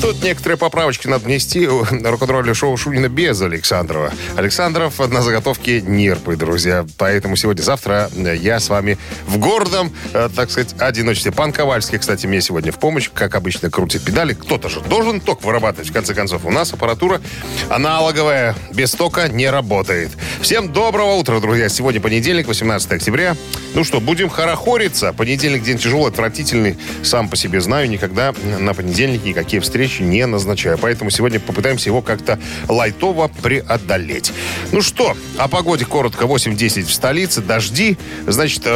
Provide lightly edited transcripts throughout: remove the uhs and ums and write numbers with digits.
Тут некоторые поправочки надо внести. Рок-н-ролльное шоу Шунина без Александрова. Александров на заготовке нерпы, друзья. Поэтому сегодня-завтра я с вами в гордом, так сказать, одиночестве. Пан Ковальский, кстати, мне сегодня в помощь. Как обычно, крутит педали. Кто-то же должен ток вырабатывать. В конце концов, у нас аппаратура аналоговая. Без тока не работает. Всем доброго утра, друзья. Сегодня понедельник, 18 октября. Ну что, будем хорохориться. Понедельник день тяжелый, отвратительный. Сам по себе знаю. Никогда на понедельник никакие встречи не назначаю. Поэтому сегодня попытаемся его как-то лайтово преодолеть. Ну что, о погоде коротко. 8-10 в столице, дожди. Значит,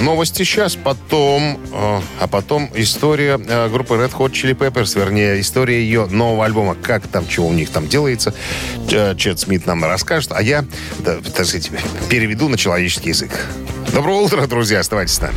новости сейчас, потом... а потом история группы Red Hot Chili Peppers, вернее, история ее нового альбома. Как там, чего у них там делается. Чед Смит нам расскажет, а я, так сказать, переведу на человеческий язык. Доброе утро, друзья, оставайтесь с нами.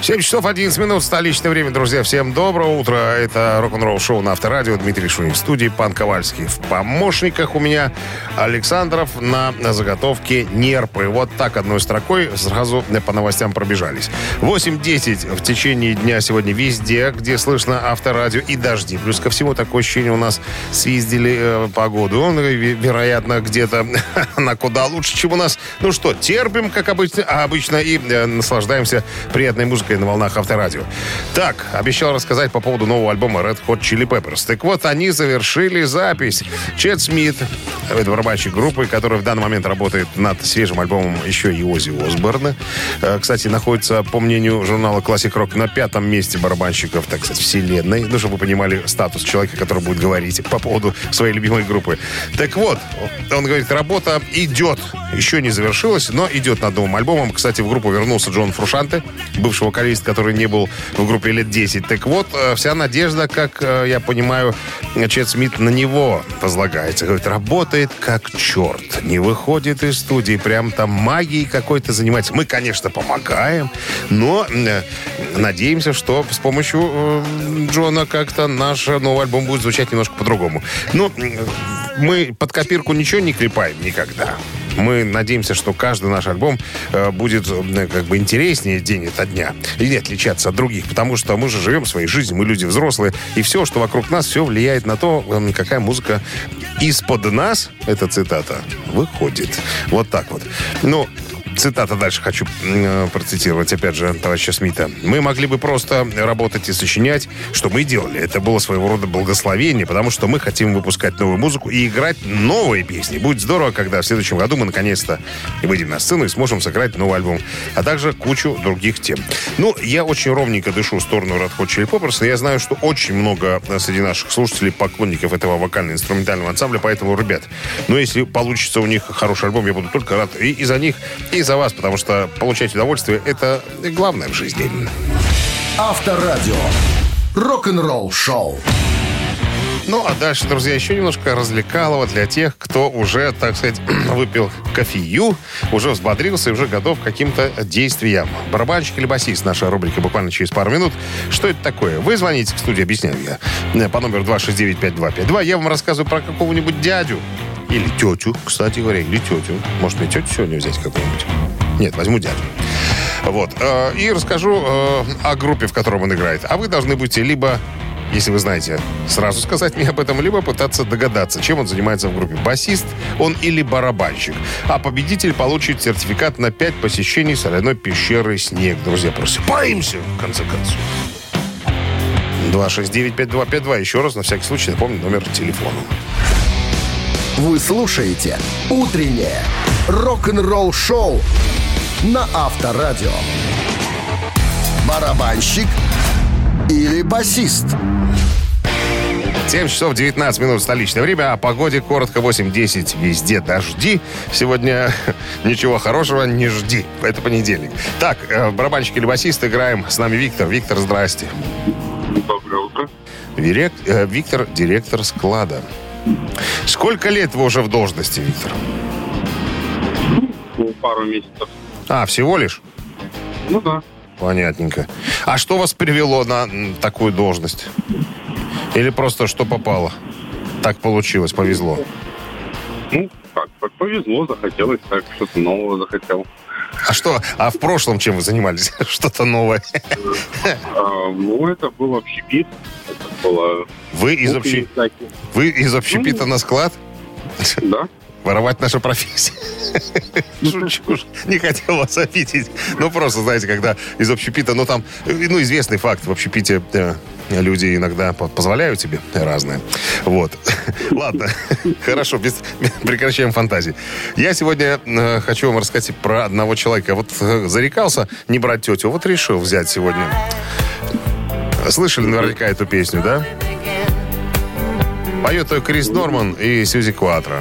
7 часов 11 минут, столичное время, друзья. Всем доброго утра. Это рок-н-ролл-шоу на Авторадио. Дмитрий Шунин в студии, Пан Ковальский в помощниках у меня, Александров на заготовке нерпы. Вот так одной строкой сразу по новостям пробежались. 8-10 в течение дня сегодня везде, где слышно Авторадио и дожди. Плюс ко всему, такое ощущение, у нас съездили погоду. Он, вероятно, где-то она куда лучше, чем у нас. Ну что, терпим, как обычно и наслаждаемся приятной музыкой на волнах Авторадио. Так, обещал рассказать по поводу нового альбома Red Hot Chili Peppers. Так вот, они завершили запись. Чед Смит, это барабанщик группы, который в данный момент работает над свежим альбомом еще и Ози Осборна. Кстати, находится, по мнению журнала Classic Rock, на 5-м месте барабанщиков, так сказать, вселенной. Ну, чтобы вы понимали статус человека, который будет говорить по поводу своей любимой группы. Так вот, он говорит, работа идет. Еще не завершилась, но идет над новым альбомом. Кстати, в группу вернулся Джон Фрушанте, бывший вокалист, который не был в группе лет 10. Так вот, вся надежда, как я понимаю, Чед Смит на него возлагается. Говорит, работает как черт. Не выходит из студии. Прям там магией какой-то занимается. Мы, конечно, помогаем, но надеемся, что с помощью Джона как-то наш новый альбом будет звучать немножко по-другому. Но мы под копирку ничего не клепаем никогда. Мы надеемся, что каждый наш альбом будет как бы интереснее день ото дня. И не отличаться от других, потому что мы же живем своей жизнью, мы люди взрослые. И все, что вокруг нас, все влияет на то, какая музыка из-под нас, это цитата, выходит. Вот так вот. Ну... Цитата дальше хочу процитировать, опять же, товарища Смита. «Мы могли бы просто работать и сочинять, что мы и делали. Это было своего рода благословение, потому что мы хотим выпускать новую музыку и играть новые песни. Будет здорово, когда в следующем году мы наконец-то выйдем на сцену и сможем сыграть новый альбом, а также кучу других тем». Ну, я очень ровненько дышу в сторону Red Hot Chili Peppers. Я знаю, что очень много среди наших слушателей поклонников этого вокально-инструментального ансамбля, поэтому, ребят, ну, если получится у них хороший альбом, я буду только рад и за них, и за вас, потому что получать удовольствие – это главное в жизни. Авторадио. Рок-н-ролл шоу. Ну, а дальше, друзья, еще немножко развлекалово для тех, кто уже, так сказать, выпил кофею, уже взбодрился и уже готов к каким-то действиям. Барабанщик или басист? Наша рубрика буквально через пару минут. Что это такое? Вы звоните в студию, объясняю я, по номеру 269-5252. Я вам рассказываю про какого-нибудь дядю. Или тетю, кстати говоря, или тетю. Может, мне тетю сегодня взять какую-нибудь? Нет, возьму дядю. Вот. И расскажу о группе, в котором он играет. А вы должны будете либо, если вы знаете, сразу сказать мне об этом, либо пытаться догадаться, чем он занимается в группе. Басист он или барабанщик. А победитель получит сертификат на 5 посещений соляной пещеры «Снег». Друзья, просыпаемся, в конце концов. 269-5252. Еще раз, на всякий случай, напомню номер телефона. Вы слушаете «Утреннее рок-н-ролл-шоу» на Авторадио. Барабанщик или басист? 7 часов 19 минут столичное время. О погоде коротко. 8-10 везде дожди. Сегодня ничего хорошего не жди. Это понедельник. Так, барабанщик или басист играем. С нами Виктор. Виктор, здрасте. Доброе утро. Виктор, директор склада. Сколько лет вы уже в должности, Виктор? Пару месяцев. А, всего лишь? Ну да. Понятненько. А что вас привело на такую должность? Или просто что попало? Так получилось, повезло. Ну, как повезло, захотелось, так что-то нового захотел. А что, а в прошлом чем вы занимались? Что-то новое? Ну, это был общепит. Вы из общепита на склад? Да. Воровать наша профессия. Шучу. Не хотел вас обидеть. Ну, просто, знаете, когда из общепита... Ну, там, ну, известный факт. В общепите люди иногда позволяют себе разное. Вот. Ладно. Хорошо. Прекращаем фантазии. Я сегодня хочу вам рассказать про одного человека. Вот зарекался не брать тетю. Вот решил взять сегодня. Слышали наверняка эту песню, да? Поет ее Крис Норман и Сьюзи Кватро.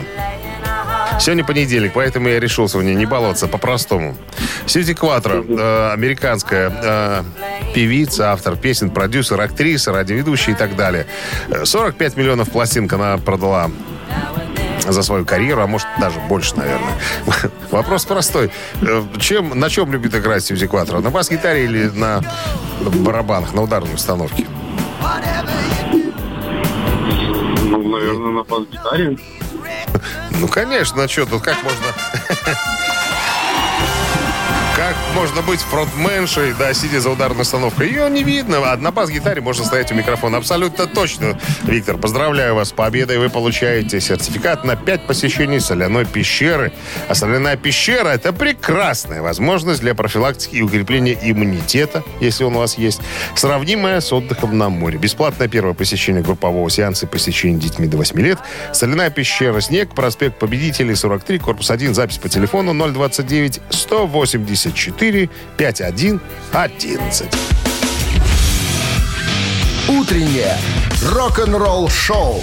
Сегодня понедельник, поэтому я решил сегодня не баловаться, по-простому. Сьюзи Кватро, американская певица, автор песен, продюсер, актриса, радиоведущая и так далее. 45 миллионов пластинок она продала за свою карьеру, а может даже больше, наверное. Вопрос простой. На чем любит играть Сьюзи Кватро? На бас-гитаре или на барабанах, на ударной установке? Ну, наверное, на бас-гитаре. Ну, конечно, что тут, как можно... Как можно быть фронтменшей, да, сидя за ударной установкой? Ее не видно. А на бас-гитаре можно стоять у микрофона. Абсолютно точно. Виктор, поздравляю вас с победой. Вы получаете сертификат на 5 посещений соляной пещеры. А соляная пещера – это прекрасная возможность для профилактики и укрепления иммунитета, если он у вас есть, сравнимая с отдыхом на море. Бесплатное первое посещение группового сеанса и посещение детьми до 8 лет. Соляная пещера «Снег», проспект Победителей, 43, корпус 1, запись по телефону 029-180-4-5-1-11. Утреннее рок-н-ролл-шоу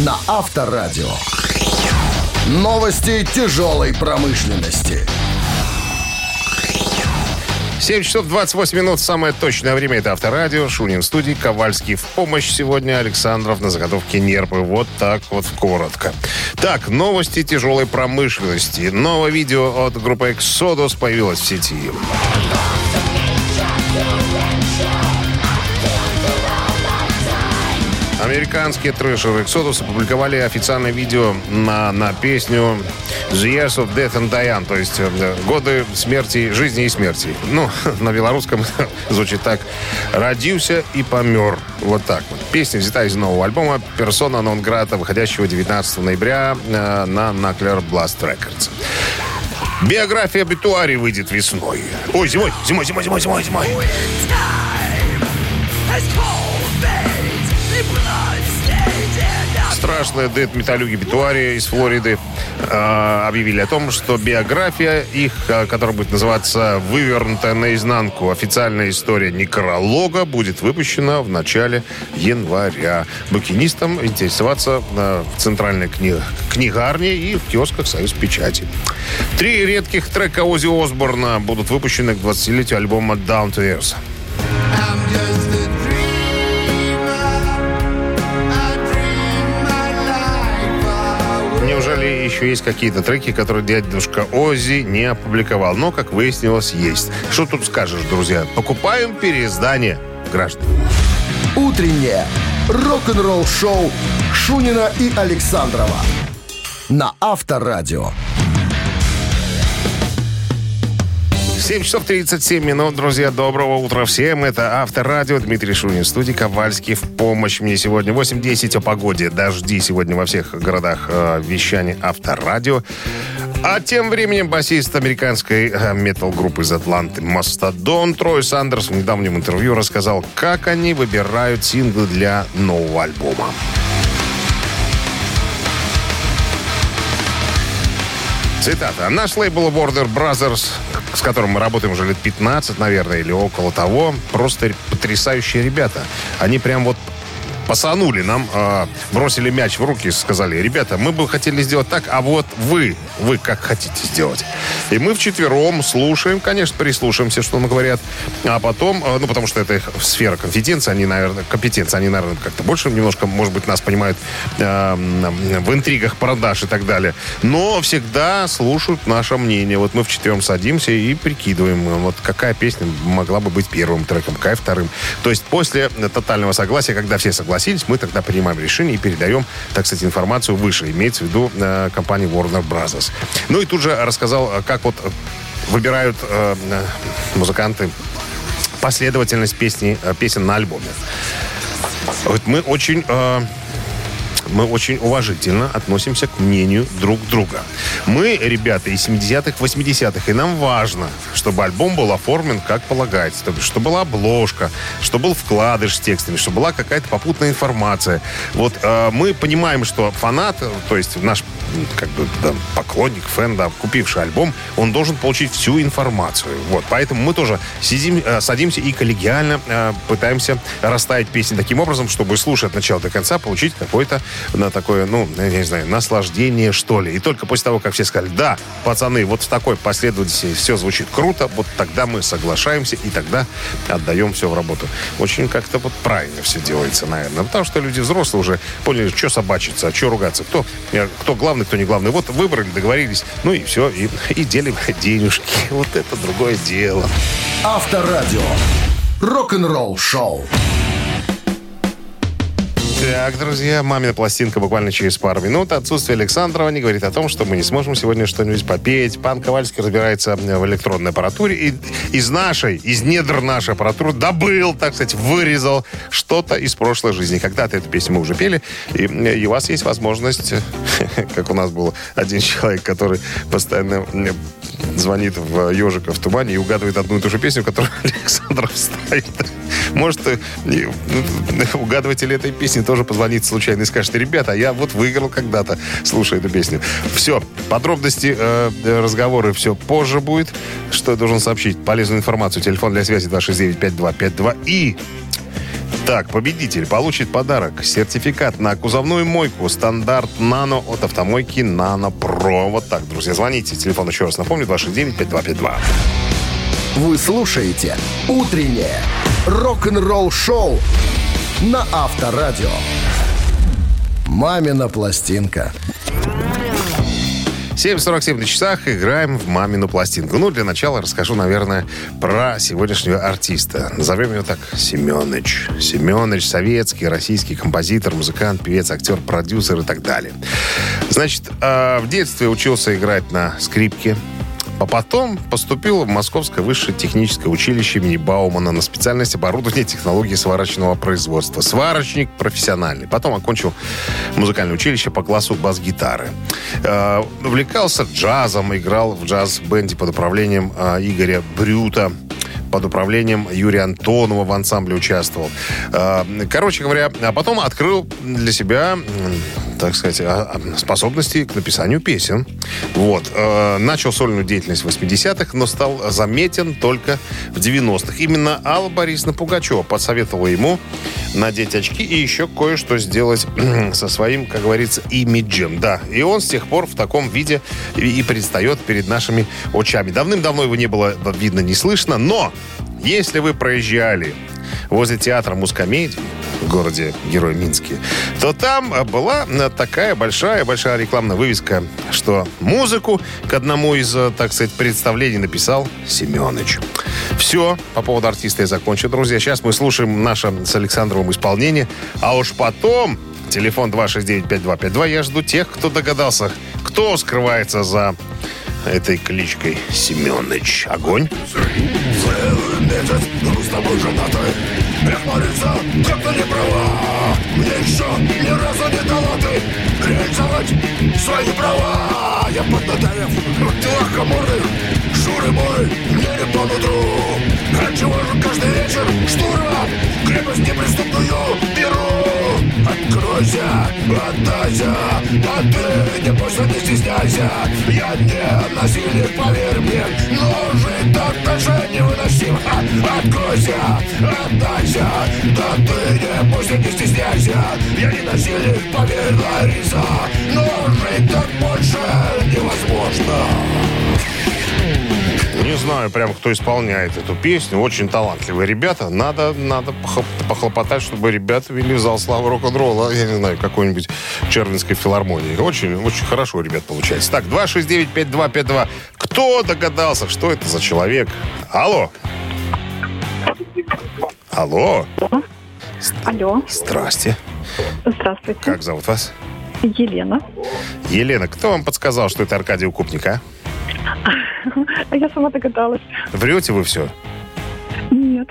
на Авторадио. Новости тяжелой промышленности. 7 часов 28 минут. Самое точное время. Это Авторадио. Шунин в студии. Ковальский в помощь сегодня. Александров на заготовке нервы. Вот так вот коротко. Так, новости тяжелой промышленности. Новое видео от группы Exodus появилось в сети. Американские трэшеры Exodus опубликовали официальное видео на песню «The Years of Death and Dying», то есть «Годы смерти, жизни и смерти». Ну, на белорусском звучит так: «Родился и помер». Вот так вот. Песня взята из нового альбома «Persona non grata», выходящего 19 ноября на Nuclear Blast Records. Биография Obituary выйдет весной. Ой, зимой. Страшные дэт-металюги Obituary из Флориды объявили о том, что биография их, которая будет называться «Вывернутая наизнанку. Официальная история некролога», будет выпущена в начале января. Букинистам интересоваться в центральной книгарне и в киосках «Союз Печати». 3 редких трека Ози Осборна будут выпущены к 20-летию альбома «Down to Earth». Неужели еще есть какие-то треки, которые дядюшка Ози не опубликовал? Но, как выяснилось, есть. Что тут скажешь, друзья? Покупаем переиздание, граждане. Утреннее рок-н-ролл-шоу Шунина и Александрова на Авторадио. 7 часов 37 минут, друзья. Доброго утра всем. Это Авторадио. Дмитрий Шунин в студии. Ковальский в помощь мне сегодня. 8:10 о погоде. Дожди сегодня во всех городах вещания Авторадио. А тем временем басист американской метал-группы из Атланты «Мастодон» Трой Сандерс в недавнем интервью рассказал, как они выбирают синглы для нового альбома. Цитата. «Наш лейбл Warner Brothers, с которым мы работаем уже лет 15, наверное, или около того, просто потрясающие ребята. Они прям вот пасанули нам, бросили мяч в руки и сказали: ребята, мы бы хотели сделать так, а вот вы как хотите сделать. И мы вчетвером слушаем, конечно, прислушаемся, что нам говорят, а потом, ну, потому что это их сфера компетенции, они, наверное, как-то больше немножко, может быть, нас понимают в интригах продаж и так далее, но всегда слушают наше мнение. Вот мы вчетвером садимся и прикидываем, вот какая песня могла бы быть первым треком, какая вторым. То есть после тотального согласия, когда все согласились, мы тогда принимаем решение и передаем, так сказать, информацию выше. Имеется в виду компании Warner Bros. Ну и тут же рассказал, как вот выбирают музыканты последовательность песен на альбоме. Вот мы очень уважительно относимся к мнению друг друга. Мы, ребята, из 70-х, 80-х, и нам важно, чтобы альбом был оформлен как полагается, чтобы была обложка, чтобы был вкладыш с текстами, чтобы была какая-то попутная информация. Вот мы понимаем, что фанат, то есть наш как бы, да, поклонник, фэн, да, купивший альбом, он должен получить всю информацию. Вот, поэтому мы тоже садимся и коллегиально пытаемся расставить песни таким образом, чтобы, слушая от начала до конца, получить какой-то на такое, ну, я не знаю, наслаждение, что ли. И только после того, как все сказали: да, пацаны, вот в такой последовательности все звучит круто, вот тогда мы соглашаемся и тогда отдаем все в работу. Очень как-то вот правильно все делается, наверное. Потому что люди взрослые уже поняли, что собачиться, что ругаться, кто главный, кто не главный. Вот выбрали, договорились, ну и все, и делим денежки. Вот это другое дело. Авторадио. Рок-н-ролл шоу. Так, друзья, мамина пластинка буквально через пару минут. Отсутствие Александрова не говорит о том, что мы не сможем сегодня что-нибудь попеть. Пан Ковальский разбирается в электронной аппаратуре. И из недр нашей аппаратуры добыл, так сказать, вырезал что-то из прошлой жизни. Когда-то эту песню мы уже пели, и у вас есть возможность, как у нас был один человек, который постоянно звонит в «Ежика в тумане» и угадывает одну и ту же песню, которую Александров ставит. Может, угадыватель этой песни тоже позвонит случайно и скажет: ребята, я вот выиграл когда-то, слушая эту песню. Все, подробности, разговоры все позже будет. Что я должен сообщить? Полезную информацию. Телефон для связи 269-5252. И... Так, победитель получит подарок. Сертификат на кузовную мойку стандарт «Нано» от автомойки «Нано Про». Вот так, друзья, звоните. Телефон, еще раз напомню, 269-5252. Вы слушаете «Утреннее рок-н-ролл-шоу» на Авторадио. «Мамина пластинка». 7:47 на часах. Играем в «Мамину пластинку». Ну, для начала расскажу, наверное, про сегодняшнего артиста. Назовем его так: Семёныч. Семёныч — советский, российский композитор, музыкант, певец, актер, продюсер и так далее. Значит, в детстве учился играть на скрипке. А потом поступил в Московское высшее техническое училище имени Баумана на специальность оборудования и технологии сварочного производства. Сварочник профессиональный. Потом окончил музыкальное училище по классу бас-гитары. Увлекался джазом, играл в джаз-бенде под управлением Игоря Брюта. Под управлением Юрия Антонова в ансамбле участвовал. Короче говоря, а потом открыл для себя, так сказать, способности к написанию песен. Вот. Начал сольную деятельность в 80-х, но стал заметен только в 90-х. Именно Алла Борисовна Пугачева подсоветовала ему надеть очки и еще кое-что сделать со своим, как говорится, имиджем. Да, и он с тех пор в таком виде и предстает перед нашими очами. Давным-давно его не было видно, не слышно, но если вы проезжали возле театра «Мускомедии» в городе Герой Минске, то там была такая большая-большая рекламная вывеска, что музыку к одному из, так сказать, представлений написал Семёныч. Все, по поводу артиста я закончу, друзья. Сейчас мы слушаем наше с Александровым исполнение, а уж потом... Телефон 269-5252. Я жду тех, кто догадался, кто скрывается за этой кличкой Семёныч. Огонь! Месяц, но с тобой женаты. Прихмариться как-то не права. Мне еще ни разу не дала ты реализовать свои права. Я поднаторев в делах коморы. Шуры мой, мне не по нутру. Отчего же каждый вечер штура? Крепость неприступную беру. Откройся, отдайся, а ты не бойся, не стесняйся. Я не насильник, поверь мне, но жить так дальше невыносимо. Откройся, отдайся, да ты не бойся, не стесняйся, я не насильник, поверь, Лариса, но жить так больше невозможно. Не знаю прям, кто исполняет эту песню. Очень талантливые ребята. Надо похлопотать, чтобы ребята вели зал славы рок-н-ролла. Я не знаю, какой-нибудь Червинской филармонии. Очень, очень хорошо, ребят, получается. Так, 269-5252. Кто догадался, что это за человек? Алло. Алло. Алло. Здрасте. Здравствуйте. Как зовут вас? Елена. Елена, кто вам подсказал, что это Аркадий Укупник, а? Я сама догадалась. Врете вы все? Нет.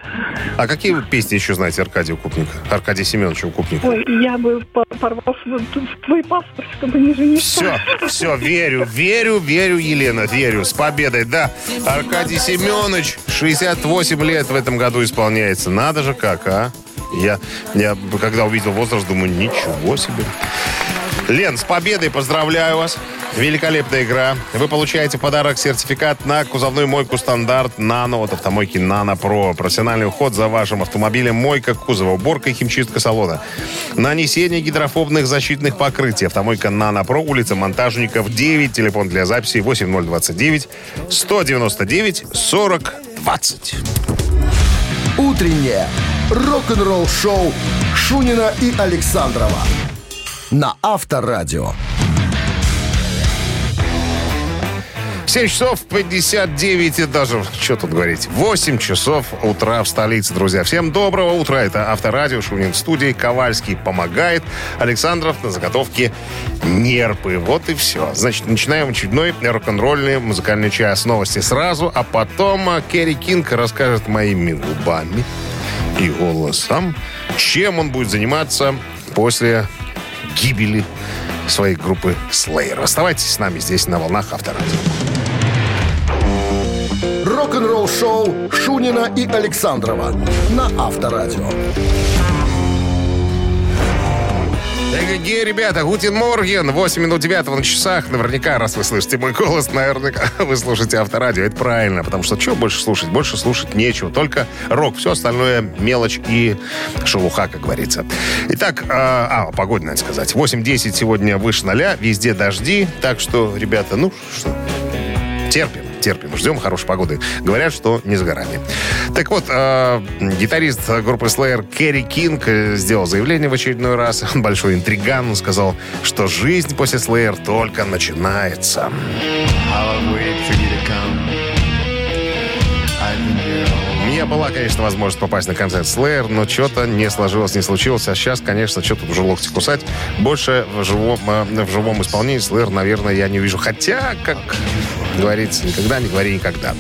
А какие вы песни еще знаете Аркадия Укупника? Аркадия Семеновича Укупника? Ой, я бы порвал твой паспорт, чтобы не жениться. Все, все, верю, Елена, верю. С победой, да. Аркадий Семенович, 68 лет в этом году исполняется. Надо же как, а? Я когда увидел возраст, думаю, ничего себе. Лен, с победой поздравляю вас. Великолепная игра. Вы получаете в подарок сертификат на кузовную мойку «Стандарт Нано» от автомойки «Нано Про». Профессиональный уход за вашим автомобилем, мойка кузова, уборка и химчистка салона. Нанесение гидрофобных защитных покрытий. Автомойка «Нано Про», улица Монтажников, 9. Телефон для записи 8029-199-4020. Утреннее рок-н-ролл-шоу Шунина и Александрова на Авторадио. 7 часов 59 и даже, что тут говорить, 8 часов утра в столице, друзья. Всем доброго утра. Это Авторадио, Шунин в студии, Ковальский помогает, Александров на заготовке нерпы. Вот и все. Значит, начинаем очередной рок-н-ролльный музыкальный час. Новости сразу, а потом Керри Кинг расскажет моими губами и голосом, чем он будет заниматься после гибели своей группы Slayer. Оставайтесь с нами здесь на волнах Авторадио. Рок-н-ролл шоу Шунина и Александрова на Авторадио. Дорогие ребята, гутен морген, 8 минут 9 на часах. Наверняка, раз вы слышите мой голос, наверняка вы слушаете Авторадио. Это правильно, потому что чего больше слушать? Больше слушать нечего, только рок. Все остальное мелочь и шелуха, как говорится. Итак, погода, надо сказать. 8-10 сегодня выше 0, везде дожди. Так что, ребята, ну что, терпим, ждем хорошей погоды. Говорят, что не за горами. Так вот, гитарист группы Slayer Керри Кинг сделал заявление в очередной раз. Он большой интриган. Он сказал, что жизнь после Slayer только начинается. У меня была, конечно, возможность попасть на концерт Slayer, но что-то не сложилось, не случилось. А сейчас, конечно, что тут уже локти кусать. Больше в живом исполнении Slayer, наверное, я не увижу. Хотя, как говорится, никогда не говори никогда.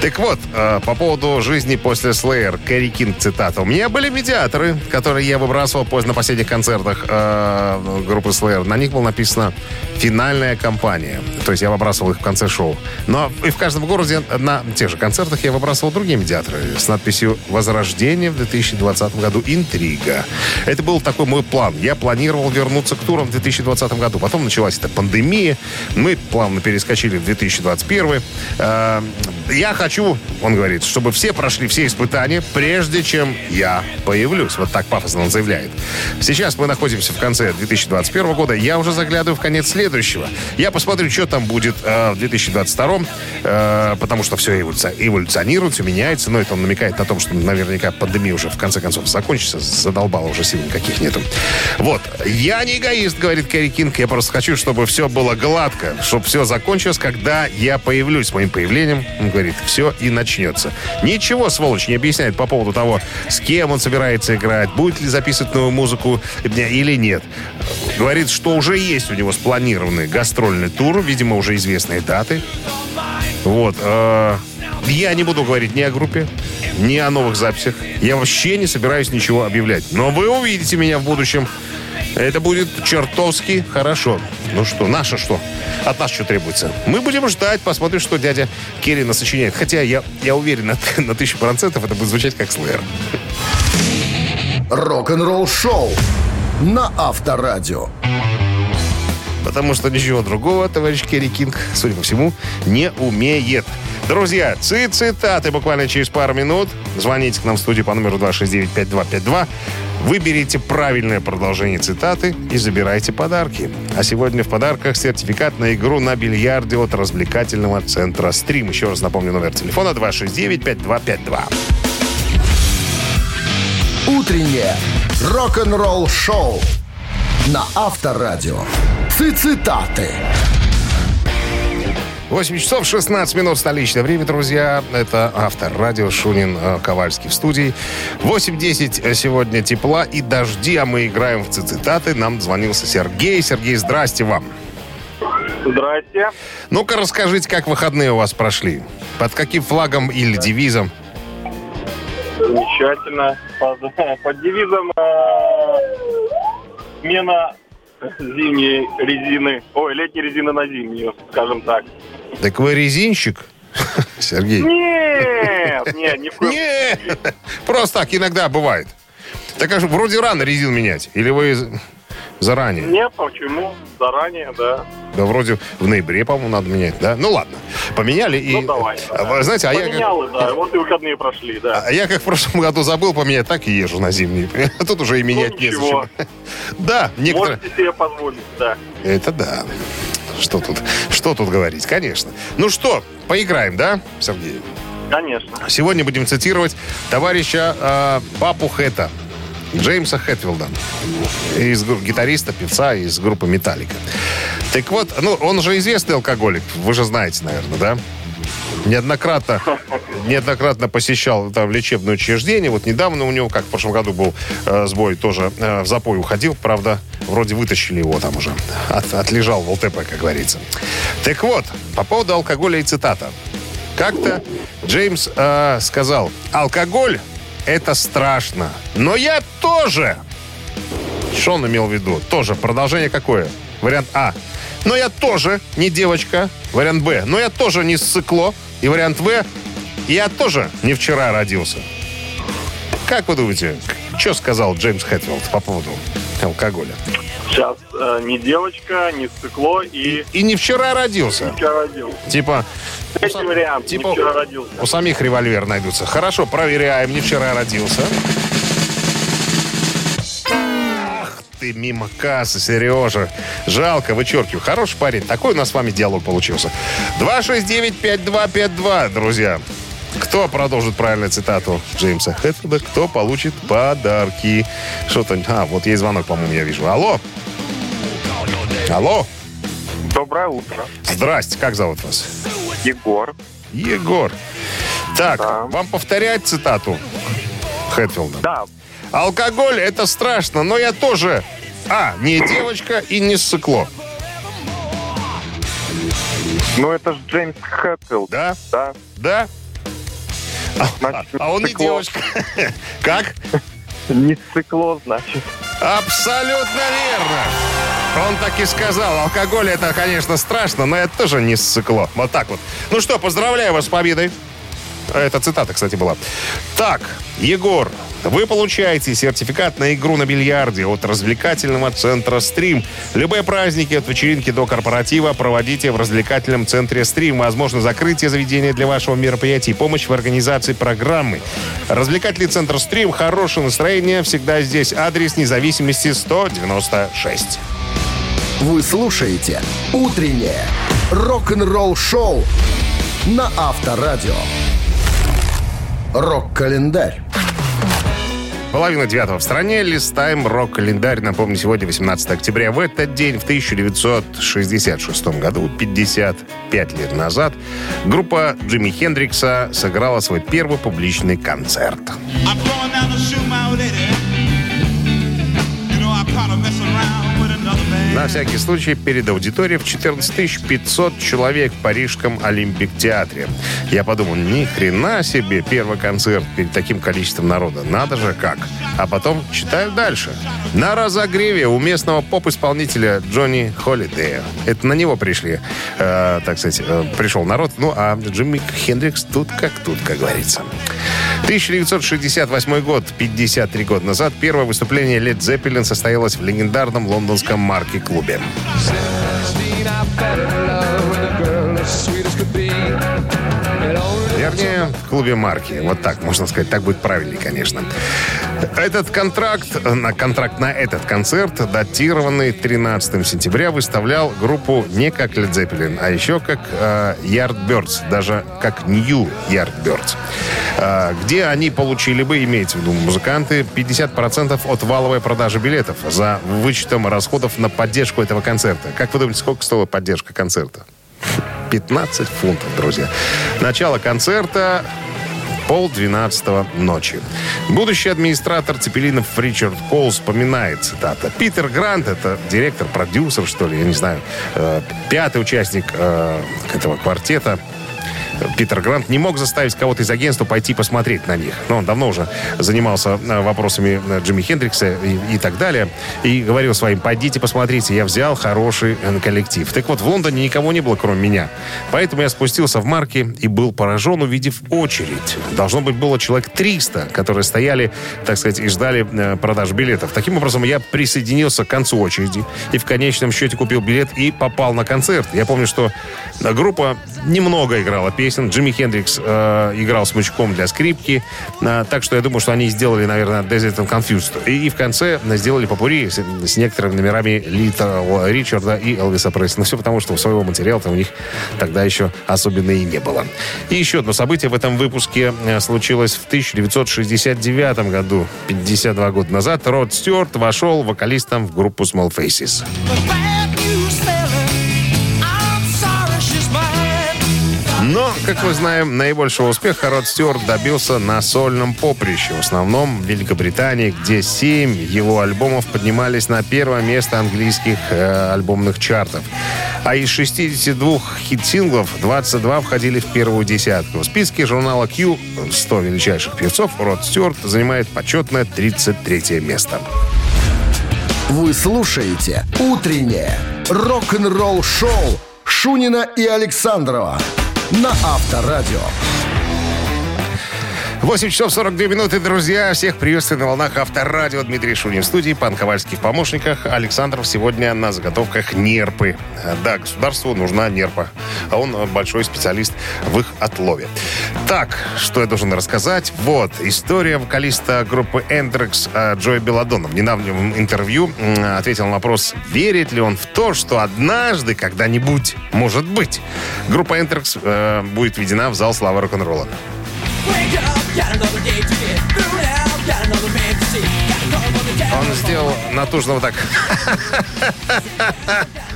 Так вот, по поводу жизни после Slayer, Керри Кинг, цитата. У меня были медиаторы, которые я выбрасывал на последних концертах группы Slayer. На них было написано «финальная кампания». То есть я выбрасывал их в конце шоу. Но и в каждом городе на тех же концертах я выбрасывал другие медиаторы с надписью «Возрождение в 2020 году. Интрига». Это был такой мой план. Я планировал вернуться к турам в 2020 году. Потом началась эта пандемия. Мы плавно перескочили в 2021. Я хочу, он говорит, чтобы все прошли все испытания, прежде чем я появлюсь. Вот так пафосно он заявляет. Сейчас мы находимся в конце 2021 года. Я уже заглядываю в конец следующего. Я посмотрю, что там будет в 2022, потому что все эволюционирует, все меняется. Но это он намекает на том, что наверняка пандемия уже в конце концов закончится. Задолбала, уже сил никаких нету. Вот. Я не эгоист, говорит Керри Кинг. Я просто хочу, чтобы все было гладко, чтобы все закончилось, когда я появлюсь. Моим появлением, он говорит, все и начнется. Ничего, сволочь, не объясняет по поводу того, с кем он собирается играть, будет ли записывать новую музыку или нет. Говорит, что уже есть у него спланированный гастрольный тур, видимо, уже известные даты. Вот. Я не буду говорить ни о группе, ни о новых записях. Я вообще не собираюсь ничего объявлять. Но вы увидите меня в будущем. Это будет чертовски хорошо. Ну что, наше что? От нас что требуется? Мы будем ждать, посмотрим, что дядя Керри насочиняет. Хотя я уверен на 1000% это будет звучать как Slayer. Рок-н-ролл шоу на Авторадио. Потому что ничего другого товарищ Керри Кинг, судя по всему, не умеет. Друзья, цитаты буквально через пару минут. Звоните к нам в студию по номеру 269-5252. Выберите правильное продолжение цитаты и забирайте подарки. А сегодня в подарках сертификат на игру на бильярде от развлекательного центра «Стрим». Еще раз напомню номер телефона 269-5252. Утреннее рок-н-ролл-шоу на Авторадио. Цитаты. 8 часов 16 минут столичное время, друзья. Это Авторадио, Шунин, Ковальский в студии. 8:10 сегодня тепла и дожди, а мы играем в цитаты. Нам звонился Сергей. Сергей, здрасте вам. Здрасте. Ну-ка, расскажите, как выходные у вас прошли? Под каким флагом или девизом? Замечательно. Под девизом смена зимней резины. Ой, летней резины на зимнюю, скажем так. Так вы резинщик, Сергей? Нет. Просто так иногда бывает. Так аж вроде рано резину менять. Или вы заранее? Нет, почему? Заранее, да. Да вроде в ноябре, по-моему, надо менять, да? Ну ладно, поменяли и... Ну давай. Да. Знаете, а поменял, я... да, вот и выходные прошли, да. А я как в прошлом году забыл поменять, так и езжу на зимние. А тут уже и менять ничего. Незачем. Да, некоторые... Можете себе позволить, да. Это да. Что тут говорить, конечно. Ну что, поиграем, да, Сергей? Конечно. Сегодня будем цитировать товарища папу Хэта. Джеймса Хэтфилда, из гитариста, певца из группы «Металлика». Так вот, ну, он же известный алкоголик, вы же знаете, наверное, да? Неоднократно посещал там лечебное учреждение. Вот недавно у него, как в прошлом году был сбой, тоже в запой уходил. Правда, вроде вытащили его там уже. Отлежал в ЛТП, как говорится. Так вот, по поводу алкоголя и цитата. Как-то Джеймс сказал, алкоголь... Это страшно. Но я тоже. Что он имел в виду? Тоже. Продолжение какое? Вариант А. Но я тоже не девочка. Вариант Б. Но я тоже не ссыкло. И вариант В. Я тоже не вчера родился. Как вы думаете, что сказал Джеймс Хэтфилд по поводу алкоголя? Сейчас не девочка, не ссыкло и... И не вчера родился. Не вчера родился. Типа... Третий вариант. Типа, не вчера родился. У самих револьвер найдутся. Хорошо, проверяем. Не вчера родился. Ах ты, мимо кассы, Сережа. Жалко, вычеркиваю. Хороший парень. Такой у нас с вами диалог получился. 269-5252, друзья. Кто продолжит правильную цитату Джеймса Хэтфилда, кто получит подарки. Что-то... А, вот есть звонок, по-моему, я вижу. Алло. Алло. Доброе утро. Здрасте, как зовут вас? Егор. Так, да. Вам повторять цитату Хэтфилда? Да. Алкоголь – это страшно, но я тоже, не девочка и не ссыкло. Ну, это же Джеймс Хэтфилд. Да? Да. Да? А он не девочка. Как? Не цикло, значит. Абсолютно верно. Он так и сказал. Алкоголь это, конечно, страшно, но это тоже не цикло. Вот так вот. Ну что, поздравляю вас с победой. Это цитата, кстати, была. Так, Егор, вы получаете сертификат на игру на бильярде от развлекательного центра «Стрим». Любые праздники от вечеринки до корпоратива проводите в развлекательном центре «Стрим». Возможно, закрытие заведения для вашего мероприятия и помощь в организации программы. Развлекательный центр «Стрим». Хорошее настроение всегда здесь. Адрес независимости 196. Вы слушаете «Утреннее рок-н-ролл-шоу» на Авторадио. Рок-календарь. 8:30 в стране. Листаем рок-календарь. Напомню, сегодня 18 октября. В этот день, в 1966 году, 55 лет назад, группа Джимми Хендрикса сыграла свой первый публичный концерт. На всякий случай, перед аудиторией в 14 500 человек в Парижском Олимпик-театре. Я подумал, ни хрена себе, первый концерт перед таким количеством народа. Надо же как. А потом читаю дальше. На разогреве у местного поп-исполнителя Джонни Холидея. Это на него пришли, пришел народ. Ну, а Джимми Хендрикс тут, как говорится. 1968 год, 53 года назад, первое выступление Led Zeppelin состоялось в легендарном лондонском Марки-клубе. Вернее, в клубе Марки. Вот так, можно сказать. Так будет правильнее, конечно. Контракт на этот концерт, датированный 13 сентября, выставлял группу не как Led Zeppelin, а еще как Yardbirds, даже как New Yardbirds. Где они получили бы, имеется в виду музыканты, 50% от валовой продажи билетов за вычетом расходов на поддержку этого концерта. Как вы думаете, сколько стоила поддержка концерта? 15 фунтов, друзья. Начало концерта 11:30 ночи. Будущий администратор цепелинов Ричард Коул вспоминает, цитата, Питер Грант, это директор, продюсер, что ли, я не знаю, пятый участник этого квартета, Питер Грант не мог заставить кого-то из агентства пойти посмотреть на них. Но он давно уже занимался вопросами Джимми Хендрикса и так далее. И говорил своим, пойдите посмотрите, я взял хороший коллектив. Так вот, в Лондоне никого не было, кроме меня. Поэтому я спустился в Марки и был поражен, увидев очередь. Должно быть, было человек 300, которые стояли, так сказать, и ждали продаж билетов. Таким образом, я присоединился к концу очереди и в конечном счете купил билет и попал на концерт. Я помню, что группа немного играла песни. Джимми Хендрикс играл смычком для скрипки. Так что я думаю, что они сделали, наверное, Desert and Confused. И в конце сделали попурри с некоторыми номерами Ричарда и Элвиса Пресли. Но все потому, что своего материала-то у них тогда еще особенно и не было. И еще одно событие в этом выпуске случилось в 1969 году. 52 года назад Род Стюарт вошел вокалистом в группу Small Faces. Но, как мы знаем, наибольшего успеха Род Стюарт добился на сольном поприще. В основном в Великобритании, где 7 его альбомов поднимались на первое место английских альбомных чартов. А из 62 хит-синглов 22 входили в первую десятку. В списке журнала Q 100 величайших певцов Род Стюарт занимает почетное 33 место. Вы слушаете «Утреннее рок-н-ролл-шоу» Шунина и Александрова на Авторадио. 8:42, друзья. Всех приветствую на волнах Авторадио. Дмитрий Шунин в студии, Пан Ковальский в помощниках. Александров сегодня на заготовках нерпы. Да, государству нужна нерпа. А он большой специалист в их отлове. Так, что я должен рассказать? Вот, история вокалиста группы Эндрекс Джоя Белладона. В недавнем интервью ответил на вопрос, верит ли он в то, что однажды, когда-нибудь, может быть, группа Эндрекс будет введена в зал славы рок-н-ролла. Он сделал натужного так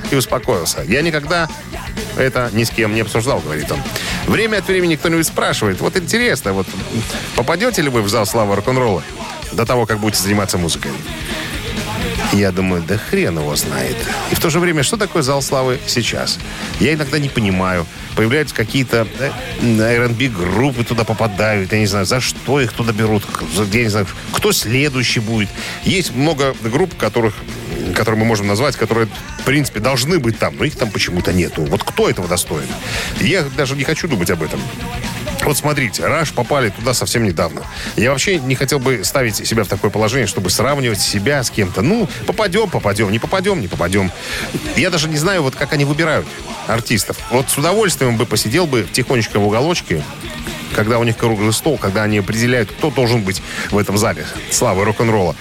и успокоился. Я никогда это ни с кем не обсуждал, говорит он. Время от времени кто-нибудь спрашивает, вот интересно, вот попадете ли вы в зал славы рок-н-ролла до того, как будете заниматься музыкой? Я думаю, да хрен его знает. И в то же время, что такое зал славы сейчас? Я иногда не понимаю. Появляются какие-то R&B-группы, туда попадают. Я не знаю, за что их туда берут. Я не знаю, кто следующий будет. Есть много групп, которые мы можем назвать, которые, в принципе, должны быть там. Но их там почему-то нету. Вот кто этого достоин? Я даже не хочу думать об этом. Вот смотрите, Rush попали туда совсем недавно. Я вообще не хотел бы ставить себя в такое положение, чтобы сравнивать себя с кем-то. Ну, попадем, не попадем, не попадем. Я даже не знаю, вот как они выбирают артистов. Вот с удовольствием бы посидел бы тихонечко в уголочке, когда у них круглый стол, когда они определяют, кто должен быть в этом зале славы рок-н-ролла.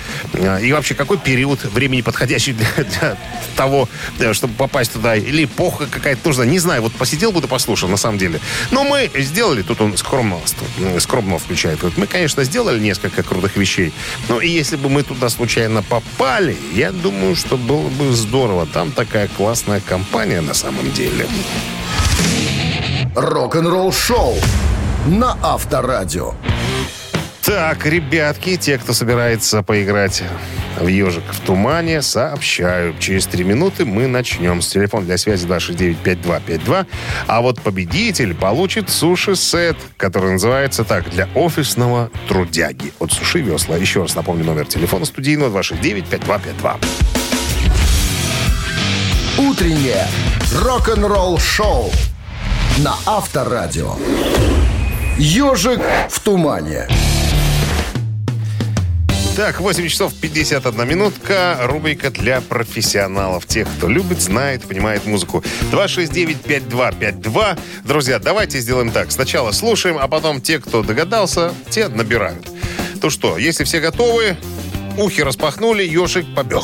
И вообще, какой период времени подходящий для того, чтобы попасть туда, или эпоха какая-то нужна, не знаю. Вот посидел бы да послушал, на самом деле. Но мы сделали, тут он скромно включает, вот мы, конечно, сделали несколько крутых вещей, но и если бы мы туда случайно попали, я думаю, что было бы здорово. Там такая классная компания на самом деле. Рок-н-ролл шоу на Авторадио. Так, ребятки, те, кто собирается поиграть в «Ежик в тумане», сообщаю. Через 3 минуты мы начнем. С телефона для связи 269-5252. А вот победитель получит суши-сет, который называется так, для офисного трудяги от «Суши Весла». Еще раз напомню номер телефона студийного 269-5252. Утреннее рок-н-ролл шоу на Авторадио. «Ежик в тумане». Так, 8 часов 51 минутка. Рубрика для профессионалов. Тех, кто любит, знает, понимает музыку. 269-5252. Друзья, давайте сделаем так. Сначала слушаем, а потом те, кто догадался, те набирают. Ну что, если все готовы, ухи распахнули, ёшик побег.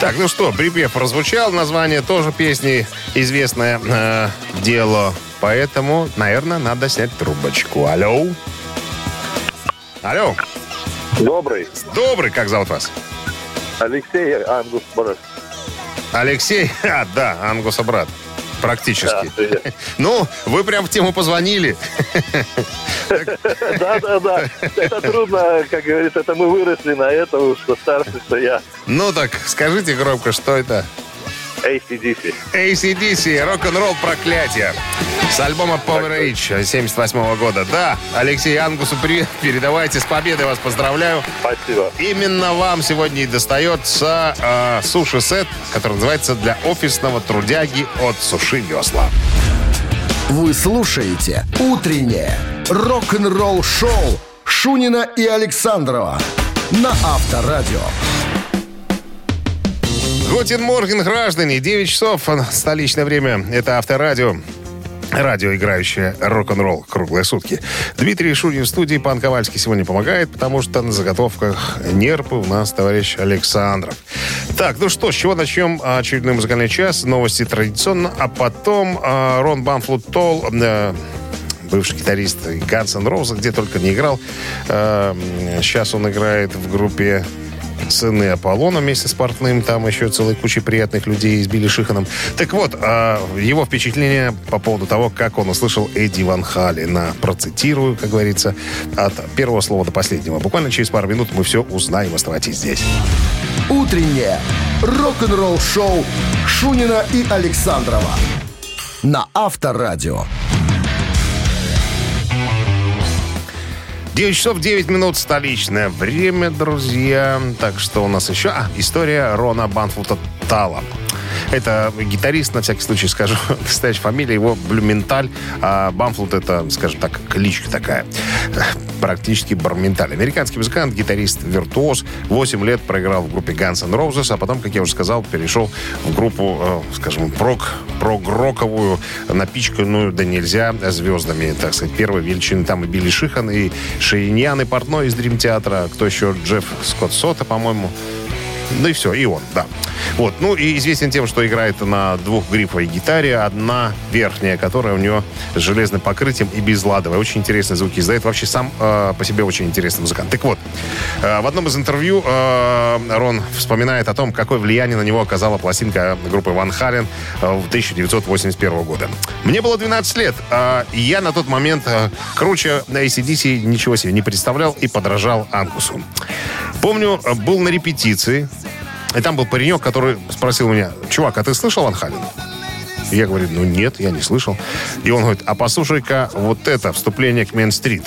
Так, ну что, припев прозвучал, название тоже песни известное дело, поэтому, наверное, надо снять трубочку. Алло? Алло? Добрый. Добрый, как зовут вас? Алексей, Ангус брат. Алексей, да, Ангуса брат, практически. Да, ну, вы прям в тему позвонили. Да-да-да, это трудно, как говорится, это мы выросли на этом, что старше, что я. Ну так, скажите громко, что это? AC/DC. AC/DC, рок-н-ролл проклятие. С альбома Power Age 78 года. Да, Алексей, Ангусу привет, передавайте, с победой вас поздравляю. Спасибо. Именно вам сегодня и достается суши-сет, который называется «Для офисного трудяги» от «Суши Весла». Вы слушаете «Утреннее рок-н-ролл-шоу» Шунина и Александрова на Авторадио. Гутен морген, граждане. 9 часов, столичное время. Это Авторадио. Радио, играющее рок-н-ролл круглые сутки. Дмитрий Шунин в студии. Пан Ковальский сегодня помогает, потому что на заготовках нерпы у нас товарищ Александров. Так, ну что, с чего начнем очередной музыкальный час? Новости традиционно. А потом Рон Бамфлут Толл, бывший гитарист Guns N' Roses, где только не играл. Сейчас он играет в группе «Сыны Аполлона» вместе с Портным. Там еще целая куча приятных людей с Билли Шиханом. Так вот, его впечатление по поводу того, как он услышал Эдди Ван Халлена. Процитирую, как говорится, от первого слова до последнего. Буквально через пару минут мы все узнаем. Оставайтесь здесь. Утреннее рок-н-ролл-шоу Шунина и Александрова на Авторадио. 9 часов 9 минут столичное время, друзья. Так что у нас еще... история Рона Бамфлута Талла. Это гитарист, на всякий случай скажу, настоящая фамилия его Блюменталь. А Бамфлут — это, скажем так, кличка такая. Практически Барменталь. Американский музыкант, гитарист, виртуоз. 8 лет проиграл в группе Guns N' Roses, а потом, как я уже сказал, перешел в группу, скажем, прог-роковую, напичканную, да нельзя, звездами, так сказать, первой величины. Там и Билли Шихан, и Шейньян, и Портной из Дрим-театра, кто еще, Джефф Скотт Сота, по-моему. Ну и все, и он, да. Вот, ну и известен тем, что играет на двухгрифовой гитаре. Одна верхняя, которая у нее с железным покрытием и безладовая. Очень интересные звуки издает. Вообще сам по себе очень интересный музыкант. Так вот, в одном из интервью Рон вспоминает о том, какое влияние на него оказала пластинка группы Ван Халлен в 1981 года. «Мне было 12 лет, и я на тот момент круче AC/DC ничего себе не представлял и подражал Ангусу. Помню, был на репетиции, и там был паренек, который спросил меня: чувак, а ты слышал Ван Халлена? Я говорю: ну нет, я не слышал. И он говорит: а послушай-ка вот это вступление к Мейн-стрит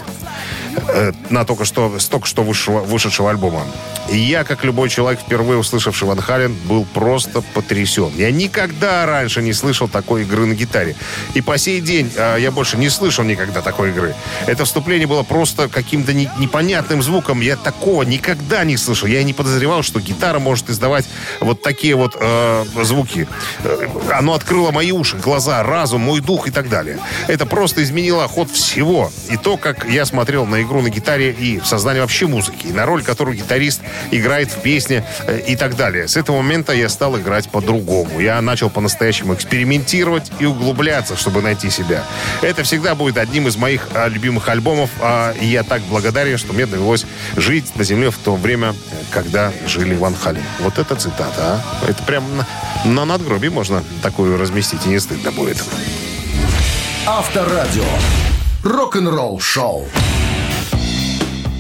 на только что вышедшего альбома. И я, как любой человек, впервые услышавший Ван Халлен, был просто потрясен. Я никогда раньше не слышал такой игры на гитаре. И по сей день я больше не слышал никогда такой игры. Это вступление было просто каким-то непонятным звуком. Я такого никогда не слышал. Я и не подозревал, что гитара может издавать вот такие вот звуки. Оно открыло мои уши, глаза, разум, мой дух и так далее. Это просто изменило ход всего. И то, как я смотрел на игру на гитаре и в сознании вообще музыки, и на роль, которую гитарист играет в песне и так далее. С этого момента я стал играть по-другому. Я начал по-настоящему экспериментировать и углубляться, чтобы найти себя. Это всегда будет одним из моих любимых альбомов. И я так благодарен, что мне довелось жить на земле в то время, когда жили Ван Халлен». Вот это цитата, Это прям на надгробии можно такую разместить, и не стыдно будет. Авторадио. Рок-н-ролл шоу.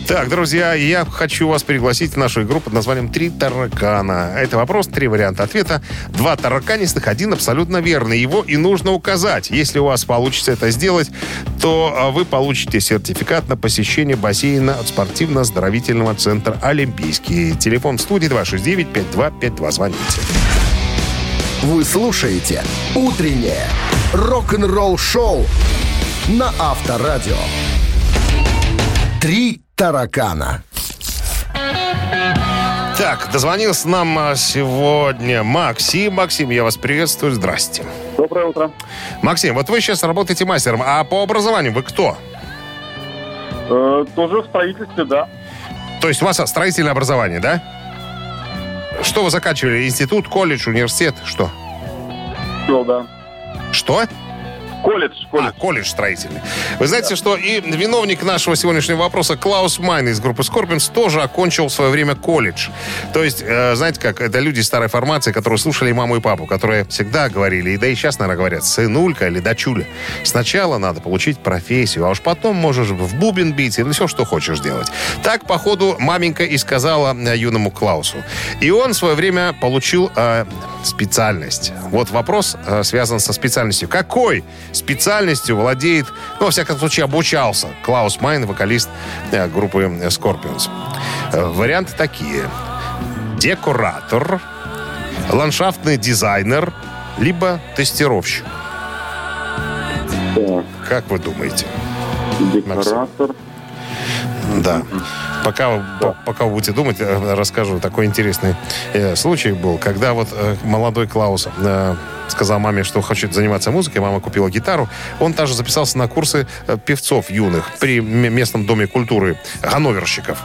Так, друзья, я хочу вас пригласить в нашу игру под названием «Три таракана». Это вопрос, три варианта ответа. Два тараканистых, один абсолютно верный. Его и нужно указать. Если у вас получится это сделать, то вы получите сертификат на посещение бассейна от спортивно-оздоровительного центра «Олимпийский». Телефон в студии 269-5252. Звоните. Вы слушаете «Утреннее рок-н-ролл-шоу» на Авторадио. «Три таракана». Так, дозвонился нам сегодня Максим. Максим, я вас приветствую. Здрасте. Доброе утро. Максим, вот вы сейчас работаете мастером, а по образованию вы кто? Тоже в строительстве, да. То есть у вас строительное образование, да? Что вы заканчивали? Институт, колледж, университет? Что? Все, да. Что? Колледж. А, колледж строительный. Вы знаете, да, что и виновник нашего сегодняшнего вопроса Клаус Майн из группы Scorpions тоже окончил в свое время колледж. То есть, знаете как, это люди старой формации, которые слушали маму и папу, которые всегда говорили, и да и сейчас, наверное, говорят, сынулька или дочуля, сначала надо получить профессию, а уж потом можешь в бубен бить или все, что хочешь делать. Так, походу, маменька и сказала юному Клаусу. И он в свое время получил специальность. Вот вопрос связан со специальностью. Какой специальностью владеет, ну, во всяком случае, обучался Клаус Майн, вокалист группы Scorpions? Варианты такие. Декоратор, ландшафтный дизайнер, либо тестировщик. Да. Как вы думаете? Декоратор. Да. Пока вы будете думать, расскажу. Такой интересный случай был, когда вот молодой Клаус сказал маме, что хочет заниматься музыкой. Мама купила гитару. Он также записался на курсы певцов юных при местном доме культуры ганноверщиков.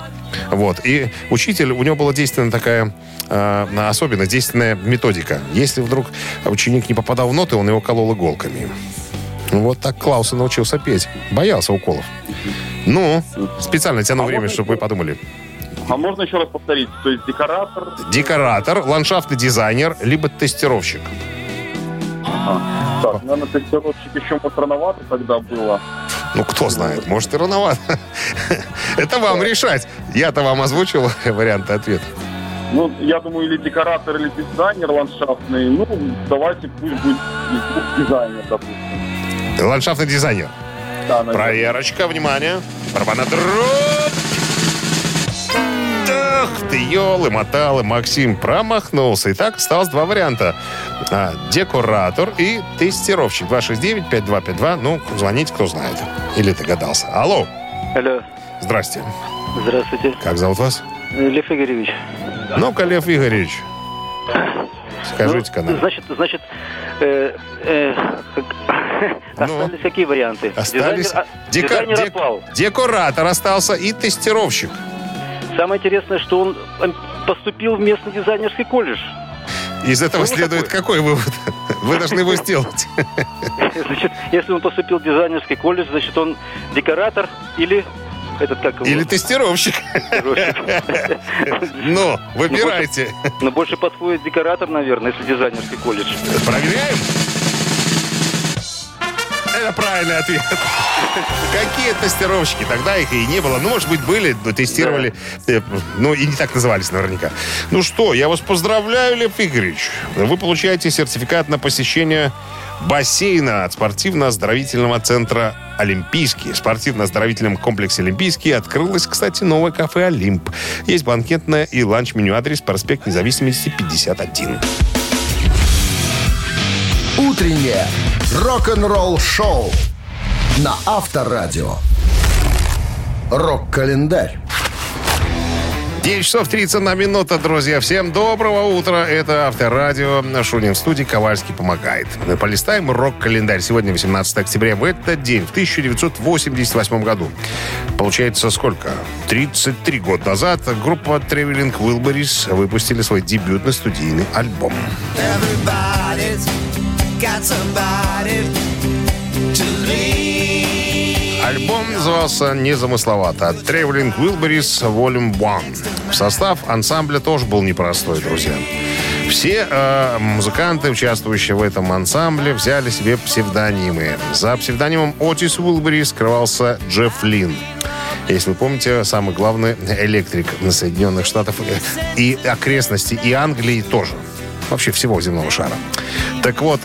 Вот. И учитель, у него была действенная такая, особенно действенная методика. Если вдруг ученик не попадал в ноты, он его колол иголками. Вот так Клаус и научился петь. Боялся уколов. Ну, специально тяну время, чтобы вы подумали. А можно еще раз повторить? То есть декоратор... Декоратор, ландшафтный дизайнер, либо тестировщик. Ага. Так, наверное, тестировщик еще может рановато тогда было. Ну, кто знает, может и рановато. Это вам решать. Я-то вам озвучил варианты ответа. Ну, я думаю, или декоратор, или дизайнер ландшафтный. Ну, давайте пусть будет дизайнер, допустим. Ландшафтный дизайнер. Да, проверочка, внимание. Ах ты, елы-моталы, Максим промахнулся. Итак, осталось два варианта. Декоратор и тестировщик. 269-5252. Ну, звоните, кто знает. Или догадался. Алло. Алло. Здрасте. Здравствуйте. Как зовут вас? Лев Игоревич. Ну-ка, Лев Игоревич. Скажите-ка нам. Значит, остались какие варианты? Остались. Дизайнер отпал. Декоратор остался и тестировщик. Самое интересное, что он поступил в местный дизайнерский колледж. Из этого следует какой вывод? Вы должны его сделать. Значит, если он поступил в дизайнерский колледж, значит, он декоратор или... Или тестировщик. Ну, выбирайте. Но больше подходит декоратор, наверное, если дизайнерский колледж. Проверяем? Это правильный ответ. Какие тестировщики? Тогда их и не было. Ну, может быть, были, но тестировали. Да. Ну, и не так назывались наверняка. Ну что, я вас поздравляю, Лев Игоревич. Вы получаете сертификат на посещение бассейна от спортивно-оздоровительного центра «Олимпийский». В спортивно-оздоровительном комплексе «Олимпийский» открылось, кстати, новое кафе «Олимп». Есть банкетное и ланч-меню. Адрес: проспект Независимости, 51. Утреннее рок-н-ролл-шоу на Авторадио. Рок-календарь. 9 часов 31 минута, друзья. Всем доброго утра. Это Авторадио. Шунин в студии. Ковальский помогает. Полистаем рок-календарь. Сегодня 18 октября. В этот день, в 1988 году. Получается, сколько? 33 года назад группа Traveling Wilburys выпустили свой дебютный студийный альбом. Альбом назывался незамысловато «Traveling Wilburys Volume 1». Состав ансамбля тоже был непростой, друзья. Все музыканты, участвующие в этом ансамбле, взяли себе псевдонимы. За псевдонимом Отис Уилбери скрывался Джефф Линн. Если вы помните, самый главный электрик Соединенных Штатов и окрестностей, и Англии тоже. Вообще всего земного шара. Так вот,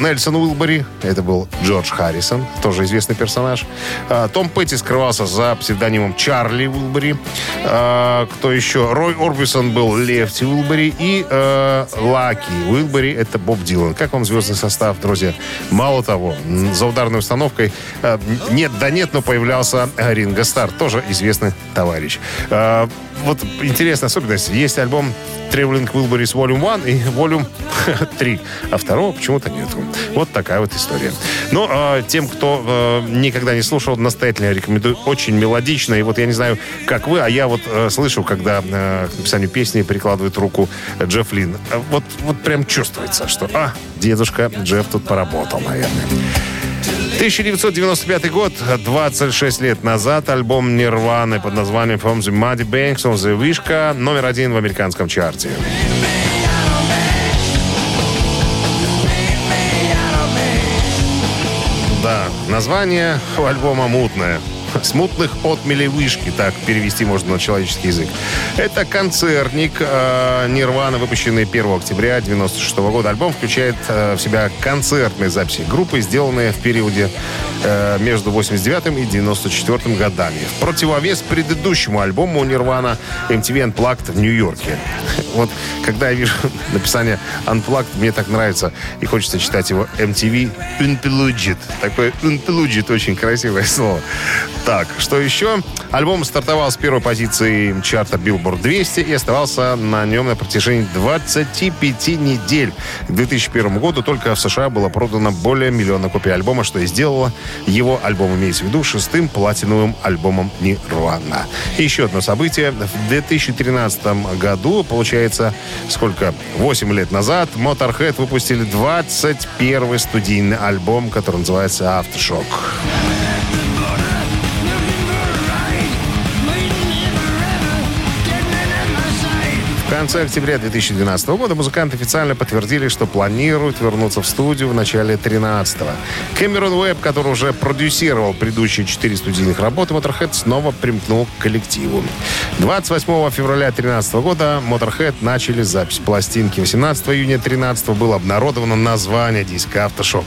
Нельсон Уилбери, это был Джордж Харрисон, тоже известный персонаж. Том Петти скрывался за псевдонимом Чарли Уилбери. Кто еще? Рой Орбисон был Лефти Уилбери. И Лаки Уилбери, это Боб Дилан. Как вам звездный состав, друзья? Мало того, за ударной установкой нет да нет, но появлялся Ринго Старр, тоже известный товарищ. Вот интересная особенность. Есть альбом Traveling Wilburys Volume 1 и Volume 3. А второго почему-то нету. Вот такая вот история. Но тем, кто никогда не слушал, настоятельно рекомендую. Очень мелодично. И вот я не знаю, как вы, а я вот слышу, когда к написанию песни прикладывает руку Джефф Линн. Вот прям чувствуется, что дедушка Джефф тут поработал, наверное. 1995 год, 26 лет назад, альбом Нирваны под названием From the Muddy Banks of the Вишка номер 1 в американском чарте. Да, название у альбома мутное. «Смутных отмелей вышки», так перевести можно на человеческий язык. Это концертник «Нирвана», выпущенный 1 октября 1996 года. Альбом включает в себя концертные записи группы, сделанные в периоде между 89 и 94 годами. В противовес предыдущему альбому «Нирвана» MTV Unplugged в Нью-Йорке. Вот когда я вижу написание «Unplugged», мне так нравится. И хочется читать его MTV Unplugged. Такое «Unplugged» очень красивое слово. Так, что еще? Альбом стартовал с первой позиции чарта Billboard 200 и оставался на нем на протяжении 25 недель. К 2001 году только в США было продано более миллиона копий альбома, что и сделало его альбом, имеется в виду, 6-м платиновым альбомом Нирвана. И еще одно событие. В 2013 году, получается, 8 лет назад, Моторхед выпустили 21-й студийный альбом, который называется «Aftershock». В конце октября 2012 года музыканты официально подтвердили, что планируют вернуться в студию в начале 2013-го. Кэмерон Уэбб, который уже продюсировал предыдущие 4 студийных работы Motorhead, снова примкнул к коллективу. 28 февраля 2013 года Motorhead начали запись пластинки. 18 июня 2013 было обнародовано название диска «Aftershock».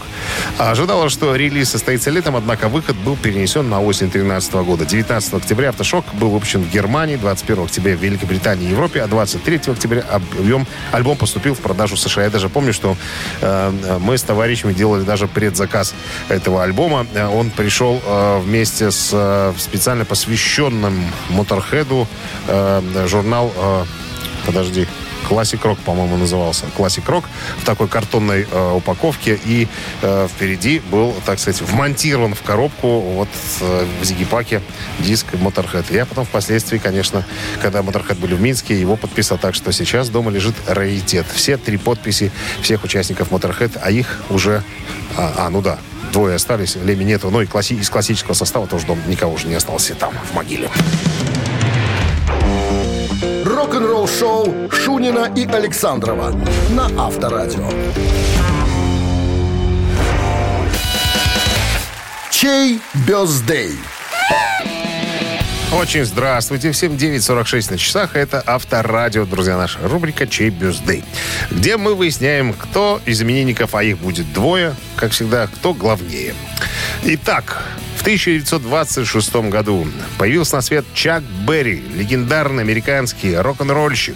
Ожидалось, что релиз состоится летом, однако выход был перенесен на осень 2013 года. 19 октября «Aftershock» был выпущен в Германии, 21 октября в Великобритании и Европе, а 23 октября альбом поступил в продажу в США. Я даже помню, что мы с товарищами делали даже предзаказ этого альбома. Он пришел вместе с специально посвященным Моторхеду журнал... Подожди. «Классик Рок», по-моему, назывался. «Классик Рок» в такой картонной упаковке. И впереди был, так сказать, вмонтирован в коробку вот в зигипаке диск «Моторхед». Я потом впоследствии, конечно, когда «Моторхед» были в Минске, его подписал. Так что сейчас дома лежит раритет. Все 3 подписи всех участников «Моторхед», а их уже... двое остались, Леми нету. Но и из классического состава тоже дома никого уже не осталось. И там, в могиле. Рок-н-ролл-шоу Шунина и Александрова на Авторадио. Чей бёздей? Очень здравствуйте. Всем 9:46 на часах. Это Авторадио, друзья, наша рубрика «Чей бюздей», где мы выясняем, кто из именинников, а их будет 2, как всегда, кто главнее. Итак, в 1926 году появился на свет Чак Берри, легендарный американский рок-н-ролльщик.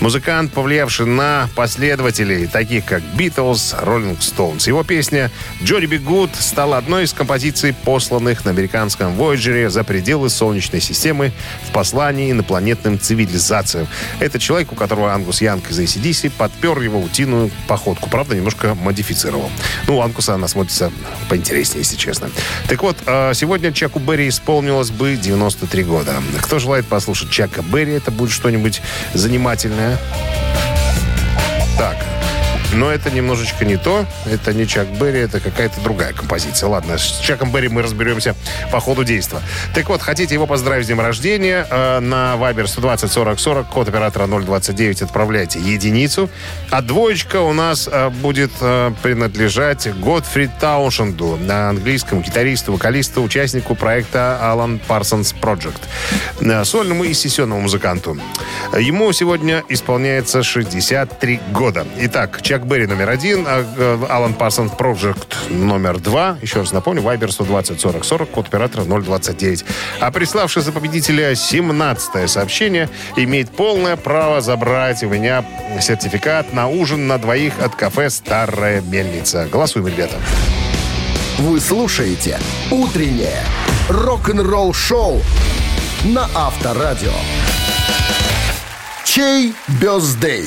Музыкант, повлиявший на последователей, таких как Битлз, Роллинг Стоунс. Его песня «Johnny B. Good» стала одной из композиций, посланных на американском Voyager за пределы Солнечной системы в послании инопланетным цивилизациям. Это человек, у которого Ангус Янг из AC/DC подпер его утиную походку. Правда, немножко модифицировал. У Ангуса она смотрится поинтереснее, если честно. Так вот, сегодня Чаку Берри исполнилось бы 93 года. Кто желает послушать Чака Берри, это будет что-нибудь занимательное. Так, Но это немножечко не то. Это не Чак Берри, это какая-то другая композиция. Ладно, с Чаком Берри мы разберемся по ходу действия. Так вот, хотите его поздравить с днем рождения? На Viber 120-40-40, код оператора 029, отправляйте единицу. А двоечка у нас будет принадлежать Готфри Тауншенду, английскому гитаристу, вокалисту, участнику проекта Alan Parsons Project, сольному и сессионному музыканту. Ему сегодня исполняется 63 года. Итак, Чак Берри номер 1, Alan Parsons Project номер 2. Еще раз напомню, Viber 120-40-40, код оператора 029. А приславший за победителя 17-е сообщение имеет полное право забрать у меня сертификат на ужин на двоих от кафе «Старая мельница». Голосуем, ребята. Вы слушаете «Утреннее рок-н-ролл-шоу» на Авторадио. Чей бёздей?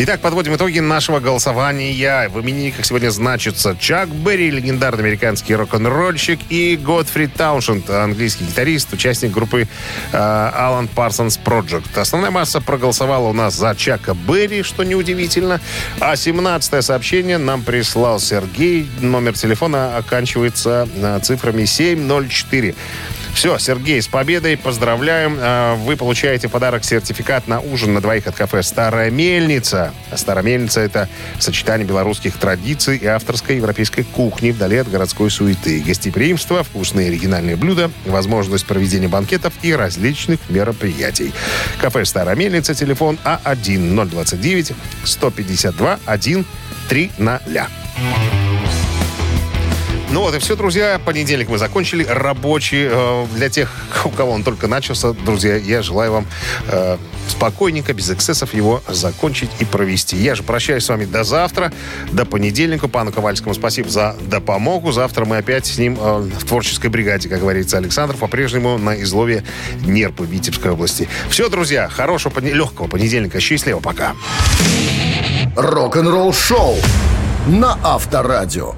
Итак, подводим итоги нашего голосования. В именинниках сегодня значатся Чак Берри, легендарный американский рок-н-ролльщик, и Готфри Тауншенд, английский гитарист, участник группы Alan Parsons Project. Основная масса проголосовала у нас за Чака Берри, что неудивительно. А 17-е сообщение нам прислал Сергей. Номер телефона оканчивается цифрами 704. Все, Сергей, с победой, поздравляем. Вы получаете в подарок сертификат на ужин на двоих от кафе «Старая мельница». «Старая мельница» — это сочетание белорусских традиций и авторской европейской кухни вдали от городской суеты. Гостеприимство, вкусные оригинальные блюда, возможность проведения банкетов и различных мероприятий. Кафе «Старая мельница», телефон А1-029-152-130. Ну вот и все, друзья. Понедельник мы закончили. Рабочий. Для тех, у кого он только начался, друзья, я желаю вам спокойненько, без эксцессов его закончить и провести. Я же прощаюсь с вами до завтра, до понедельника. Пану Ковальскому спасибо за допомогу. Завтра мы опять с ним в творческой бригаде, как говорится, Александр, по-прежнему на излове нерпы Витебской области. Все, друзья, хорошего, легкого понедельника. Счастливо, пока. Рок-н-ролл шоу на Авторадио.